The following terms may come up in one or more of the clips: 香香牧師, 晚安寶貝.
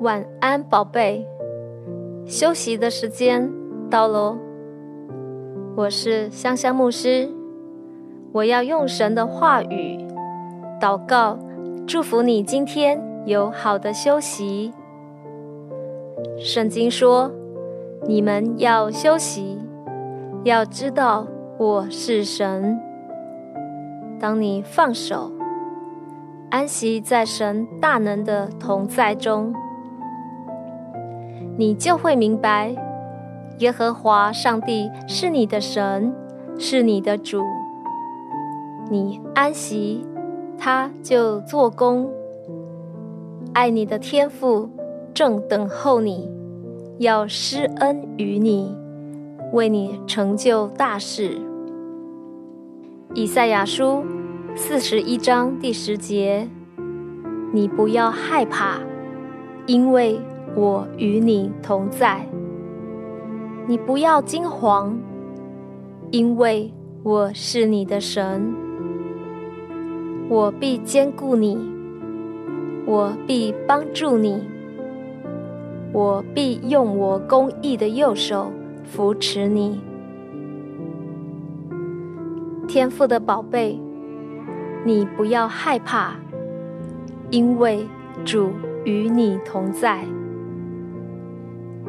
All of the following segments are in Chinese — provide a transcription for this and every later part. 晚安，宝贝，休息的时间到咯。我是香香牧师，我要用神的话语祷告，祝福你今天有好的休息。圣经说，你们要休息，要知道我是神。当你放手，安息在神大能的同在中，你就会明白，耶和华上帝是你的神，是你的主。你安息，他就做工。爱你的天父正等候你，要施恩于你，为你成就大事。以赛亚书41章第10节，你不要害怕，因为我与你同在；你不要惊惶，因为我是你的神。我必坚固你，我必帮助你，我必用我公义的右手扶持你。天父的宝贝，你不要害怕，因为主与你同在。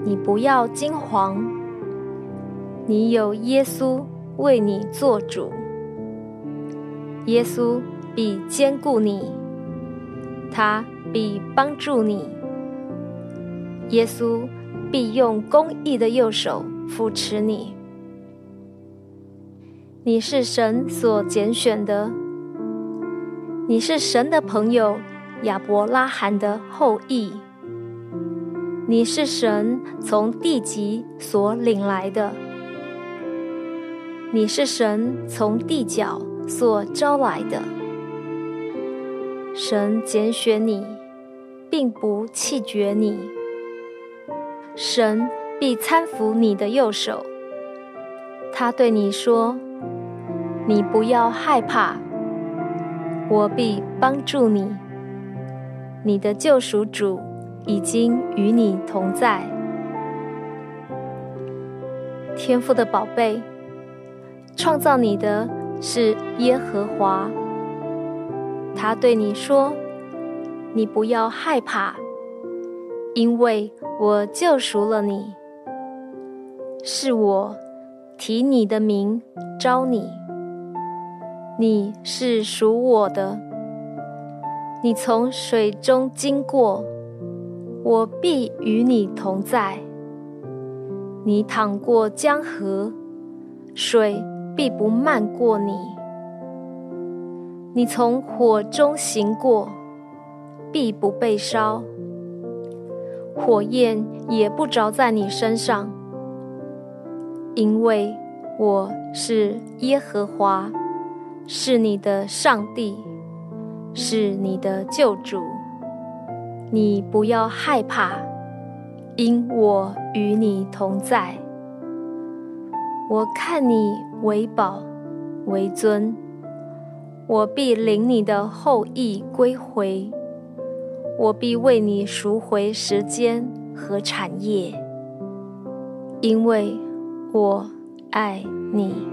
你不要惊惶，你有耶稣为你做主。耶稣必坚固你，他必帮助你，耶稣必用公义的右手扶持你。你是神所拣选的，你是神的朋友亚伯拉罕的后裔，你是神从地极所领来的，你是神从地角所招来的。神拣选你，并不弃绝你，神必搀扶你的右手。他对你说，你不要害怕，我必帮助你，你的救赎主已经与你同在。天父的宝贝，创造你的是耶和华。他对你说，你不要害怕，因为我救赎了你，是我提你的名召你，你是属我的。你从水中经过，我必与你同在。你淌过江河，水必不漫过你。你从火中行过，必不被烧，火焰也不着在你身上，因为我是耶和华，是你的上帝，是你的救主。你不要害怕，因我与你同在。我看你为宝为尊，我必领你的后裔归回，我必为你赎回时间和产业，因为我爱你。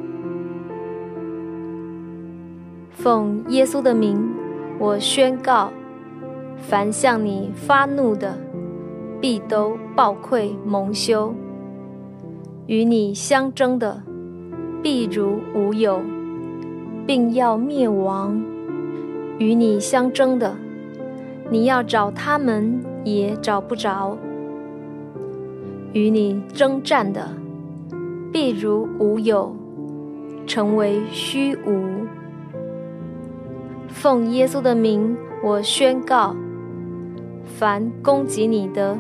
奉耶稣的名，我宣告，凡向你发怒的，必都暴愧蒙羞；与你相争的，必如无有，并要灭亡。与你相争的，你要找他们也找不着；与你征战的，必如无有，成为虚无。奉耶稣的名，我宣告，凡攻击你的，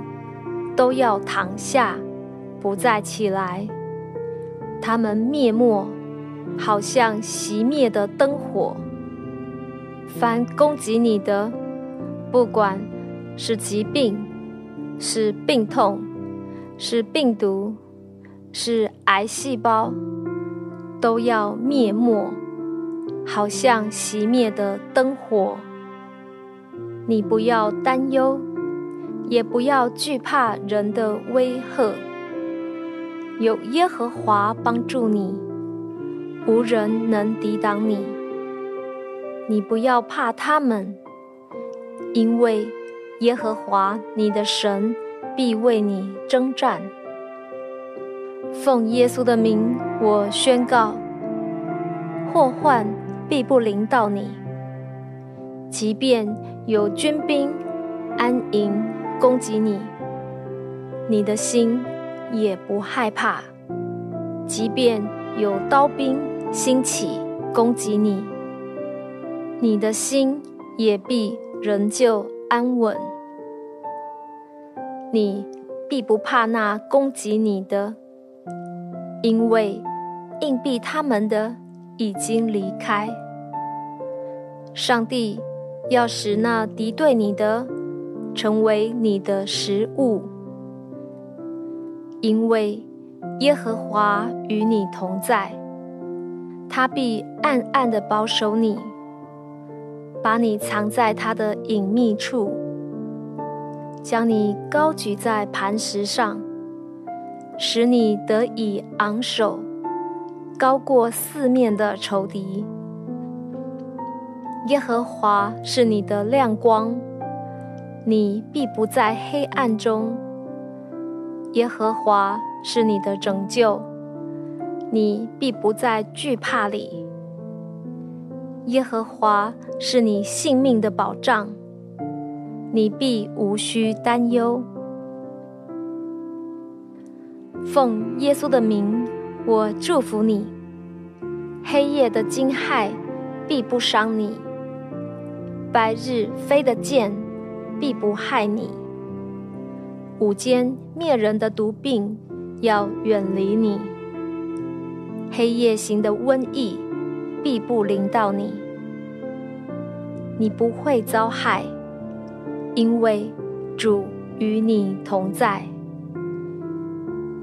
都要躺下，不再起来。他们灭没，好像熄灭的灯火。凡攻击你的，不管是疾病，是病痛，是病毒，是癌细胞，都要灭没，好像熄灭的灯火。你不要担忧，也不要惧怕人的威吓。有耶和华帮助你，无人能抵挡你。你不要怕他们，因为耶和华你的神必为你征战。奉耶稣的名，我宣告，祸患必不临到你。即便有军兵安营攻击你，你的心也不害怕；即便有刀兵兴起攻击你，你的心也必仍旧安稳。你必不怕那攻击你的，因为硬币他们的已经离开。上帝要使那敌对你的成为你的食物，因为耶和华与你同在，他必暗暗地保守你，把你藏在他的隐秘处，将你高举在磐石上，使你得以昂首，高过四面的仇敌。耶和华是你的亮光，你必不在黑暗中。耶和华是你的拯救，你必不在惧怕里。耶和华是你性命的保障，你必无需担忧。奉耶稣的名，我祝福你，黑夜的惊骇必不伤你，白日飞的箭必不害你，午间灭人的毒病要远离你，黑夜行的瘟疫必不临到你。你不会遭害，因为主与你同在。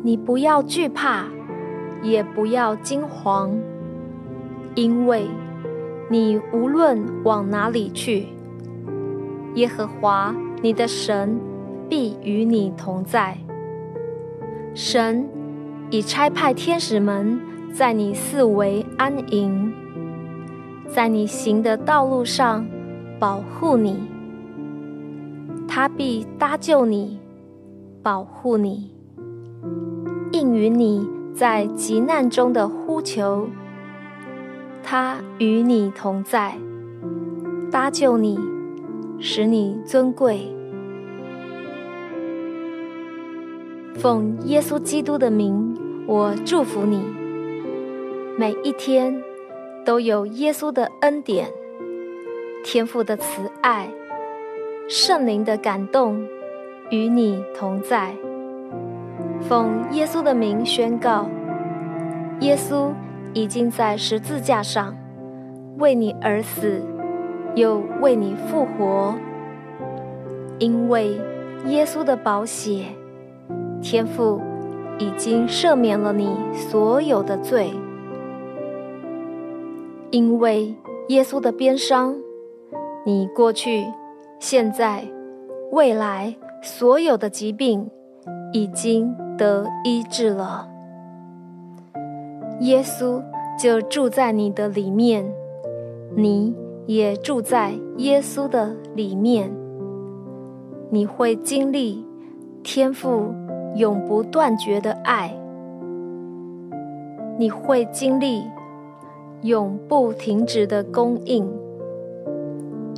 你不要惧怕，也不要惊惶，因为你无论往哪里去，耶和华你的神必与你同在。神已差派天使们在你四围安营，在你行的道路上保护你，他必搭救你，保护你，应允你在急难中的呼求。他与你同在，搭救你，使你尊贵。奉耶稣基督的名，我祝福你，每一天都有耶稣的恩典、天父的慈爱、圣灵的感动与你同在。奉耶稣的名宣告，耶稣已经在十字架上为你而死，又为你复活。因为耶稣的宝血，天父已经赦免了你所有的罪。因为耶稣的鞭伤，你过去、现在、未来所有的疾病已经得医治了。耶稣就住在你的里面，你也住在耶稣的里面。你会经历天父永不断绝的爱，你会经历永不停止的供应，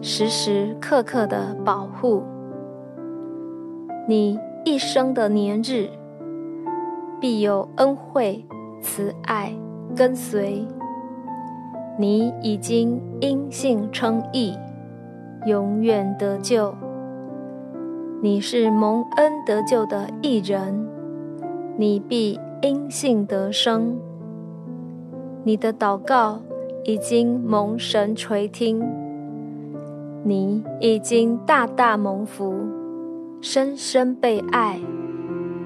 时时刻刻的保护。你一生的年日，必有恩惠慈爱跟随你，已经因信称义，永远得救。你是蒙恩得救的义人，你必因信得生。你的祷告已经蒙神垂听，你已经大大蒙福，深深被爱，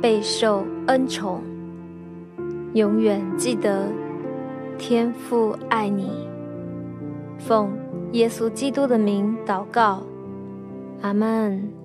备受恩宠。永远记得天父爱你。奉耶稣基督的名祷告，阿们。